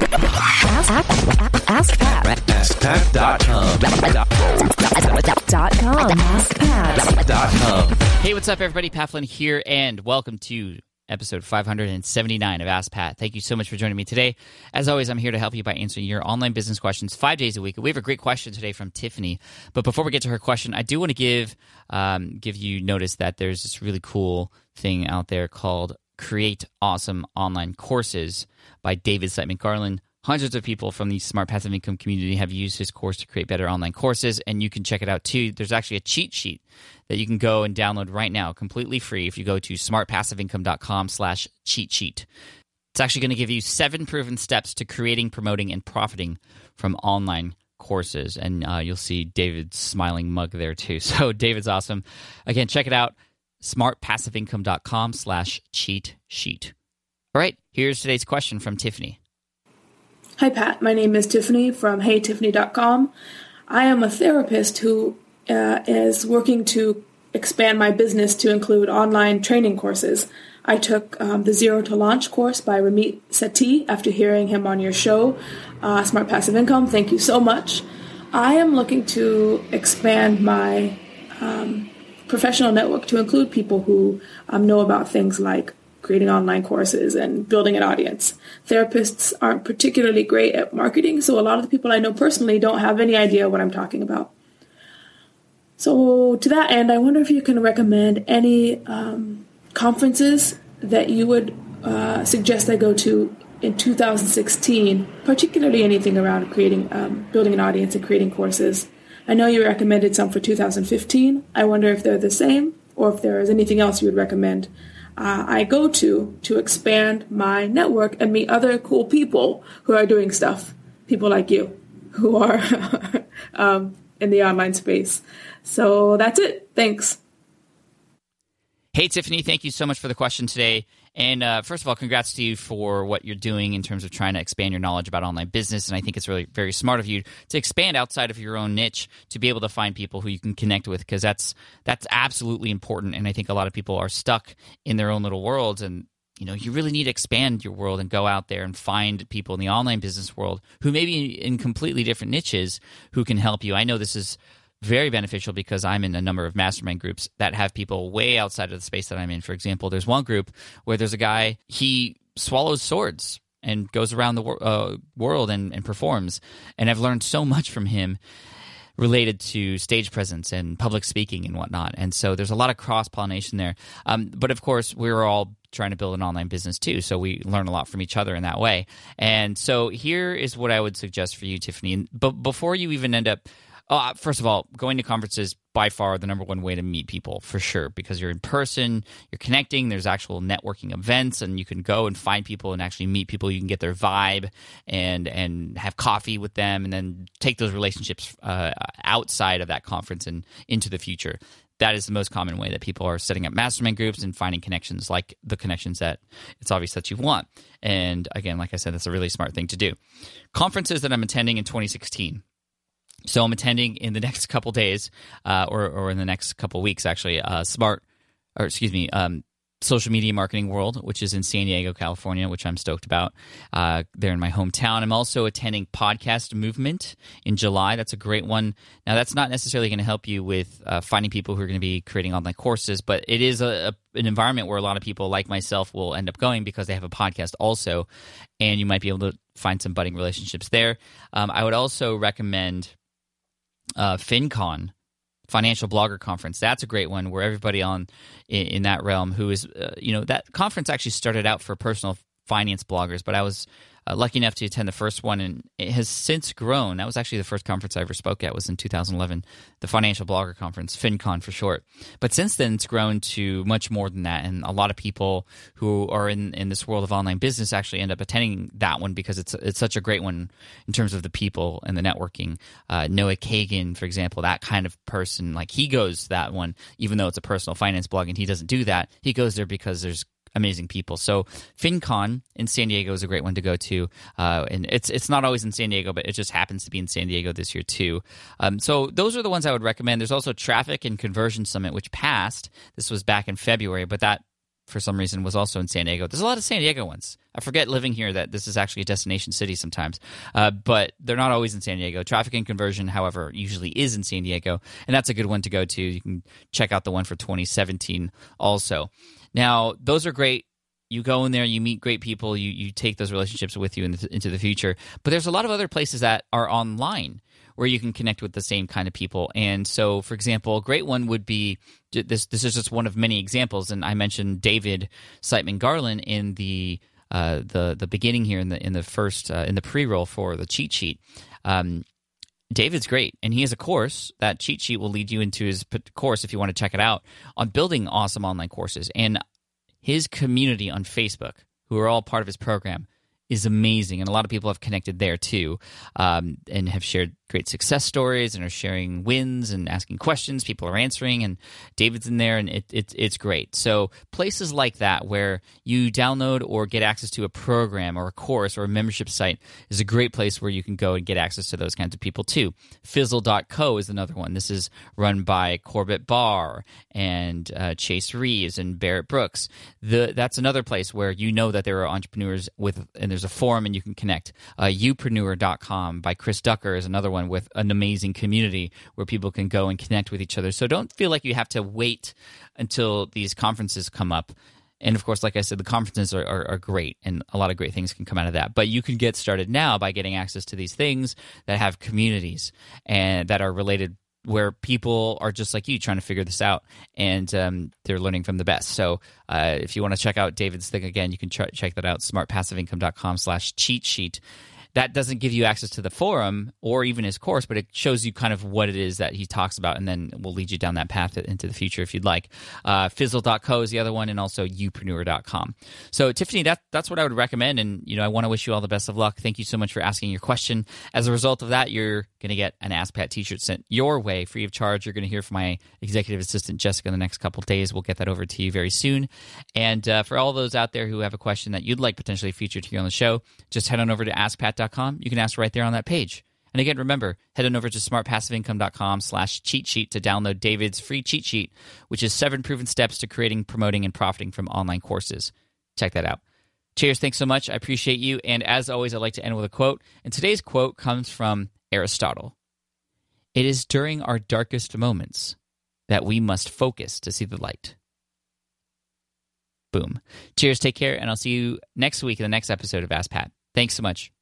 Ask Pat. AskPat.com. AskPat.com. Hey, what's up, everybody? Pat Flynn here, and welcome to episode 579 of Ask Pat. Thank you so much for joining me today. As always, I'm here to help you by answering your online business questions 5 days a week. We have a great question today from Tiffany. But before we get to her question, I do want to give you notice that there's this really cool thing out there called Create Awesome Online Courses by David Siteman Garland. Hundreds of people from the Smart Passive Income community have used his course to create better online courses, and you can check it out too. There's actually a cheat sheet that you can go and download right now, completely free, if you go to smartpassiveincome.com/cheat sheet. It's actually going to give you 7 proven steps to creating, promoting, and profiting from online courses, and you'll see David's smiling mug there too. So David's awesome. Again, check it out, smartpassiveincome.com/cheat sheet. All right, here's today's question from Tiffany. Hi, Pat. My name is Tiffany from heytiffany.com. I am a therapist who is working to expand my business to include online training courses. I took the Zero to Launch course by Ramit Sethi after hearing him on your show, Smart Passive Income. Thank you so much. I am looking to expand my professional network to include people who know about things like creating online courses and building an audience. Therapists aren't particularly great at marketing, so a lot of the people I know personally don't have any idea what I'm talking about. So to that end, I wonder if you can recommend any conferences that you would suggest I go to in 2016, particularly anything around creating, building an audience and creating courses. I know you recommended some for 2015. I wonder if they're the same or if there is anything else you would recommend I go to expand my network and meet other cool people who are doing stuff, people like you who are in the online space. So that's it. Thanks. Hey, Tiffany, thank you so much for the question today. And first of all, congrats to you for what you're doing in terms of trying to expand your knowledge about online business. And I think it's really very smart of you to expand outside of your own niche to be able to find people who you can connect with, because that's absolutely important. And I think a lot of people are stuck in their own little worlds, and you know, you really need to expand your world and go out there and find people in the online business world who may be in completely different niches who can help you. I know this is very beneficial because I'm in a number of mastermind groups that have people way outside of the space that I'm in. For example, there's one group where there's a guy, he swallows swords and goes around the world and performs. And I've learned so much from him related to stage presence and public speaking and whatnot. And so there's a lot of cross-pollination there. But of course, we're all trying to build an online business too, so we learn a lot from each other in that way. And so here is what I would suggest for you, Tiffany. But before you even end up first of all, going to conferences by far the number one way to meet people, for sure, because you're in person, you're connecting, there's actual networking events, and you can go and find people and actually meet people. You can get their vibe and have coffee with them, and then take those relationships outside of that conference and into the future. That is the most common way that people are setting up mastermind groups and finding connections, like the connections that it's obvious that you want. And again, like I said, that's a really smart thing to do. Conferences that I'm attending in 2016. So I'm attending in the next couple days, or in the next couple weeks, actually. Social Media Marketing World, which is in San Diego, California, which I'm stoked about. They're in my hometown. I'm also attending Podcast Movement in July. That's a great one. Now, that's not necessarily going to help you with finding people who are going to be creating online courses, but it is an environment where a lot of people like myself will end up going because they have a podcast also, and you might be able to find some budding relationships there. I would also recommend FinCon, Financial Blogger Conference. That's a great one where everybody in that realm who is that conference actually started out for personal finance bloggers, but I was lucky enough to attend the first one, and it has since grown. That was actually the first conference I ever spoke at, was in 2011, the Financial Blogger Conference, FinCon for short. But since then, it's grown to much more than that, and a lot of people who are in this world of online business actually end up attending that one because it's such a great one in terms of the people and the networking. Noah Kagan, for example, that kind of person, like he goes to that one, even though it's a personal finance blog and he doesn't do that. He goes there because there's amazing people. So FinCon in San Diego is a great one to go to. And it's not always in San Diego, but it just happens to be in San Diego this year too. So those are the ones I would recommend. There's also Traffic and Conversion Summit, which passed. This was back in February, but that for some reason, was also in San Diego. There's a lot of San Diego ones. I forget living here that this is actually a destination city sometimes, but they're not always in San Diego. Traffic and Conversion, however, usually is in San Diego, and that's a good one to go to. You can check out the one for 2017 also. Now, those are great. You go in there, you meet great people, you take those relationships with you into the future. But there's a lot of other places that are online where you can connect with the same kind of people. And so, for example, a great one would be – this is just one of many examples, and I mentioned David Siteman Garland in the beginning here in the first in the pre-roll for the cheat sheet. David's great, and he has a course. That cheat sheet will lead you into his course if you want to check it out on building awesome online courses. And his community on Facebook, who are all part of his program, is amazing, and a lot of people have connected there too, and have shared great success stories and are sharing wins and asking questions. People are answering, and David's in there, and it's great. So places like that where you download or get access to a program or a course or a membership site is a great place where you can go and get access to those kinds of people too. Fizzle.co is another one. This is run by Corbett Barr and Chase Reeves and Barrett Brooks. That's another place where you know that there are entrepreneurs and there's a forum and you can connect. Youpreneur.com by Chris Ducker is another one with an amazing community where people can go and connect with each other. So don't feel like you have to wait until these conferences come up. And of course, like I said, the conferences are great, and a lot of great things can come out of that. But you can get started now by getting access to these things that have communities and that are related, where people are just like you trying to figure this out, and they're learning from the best. So if you want to check out David's thing again, you can check that out, smartpassiveincome.com/cheat sheet. That doesn't give you access to the forum or even his course, but it shows you kind of what it is that he talks about, and then will lead you down that path into the future if you'd like. Fizzle.co is the other one, and also youpreneur.com. So, Tiffany, that's what I would recommend, and I want to wish you all the best of luck. Thank you so much for asking your question. As a result of that, you're going to get an Ask Pat t-shirt sent your way free of charge. You're going to hear from my executive assistant, Jessica, in the next couple of days. We'll get that over to you very soon. And for all those out there who have a question that you'd like potentially featured here on the show, just head on over to AskPat.com. You can ask right there on that page. And again, remember, head on over to smartpassiveincome.com/cheat sheet to download David's free cheat sheet, which is 7 proven steps to creating, promoting, and profiting from online courses. Check that out. Cheers. Thanks so much. I appreciate you. And as always, I'd like to end with a quote. And today's quote comes from Aristotle. It is during our darkest moments that we must focus to see the light. Boom. Cheers. Take care. And I'll see you next week in the next episode of Ask Pat. Thanks so much.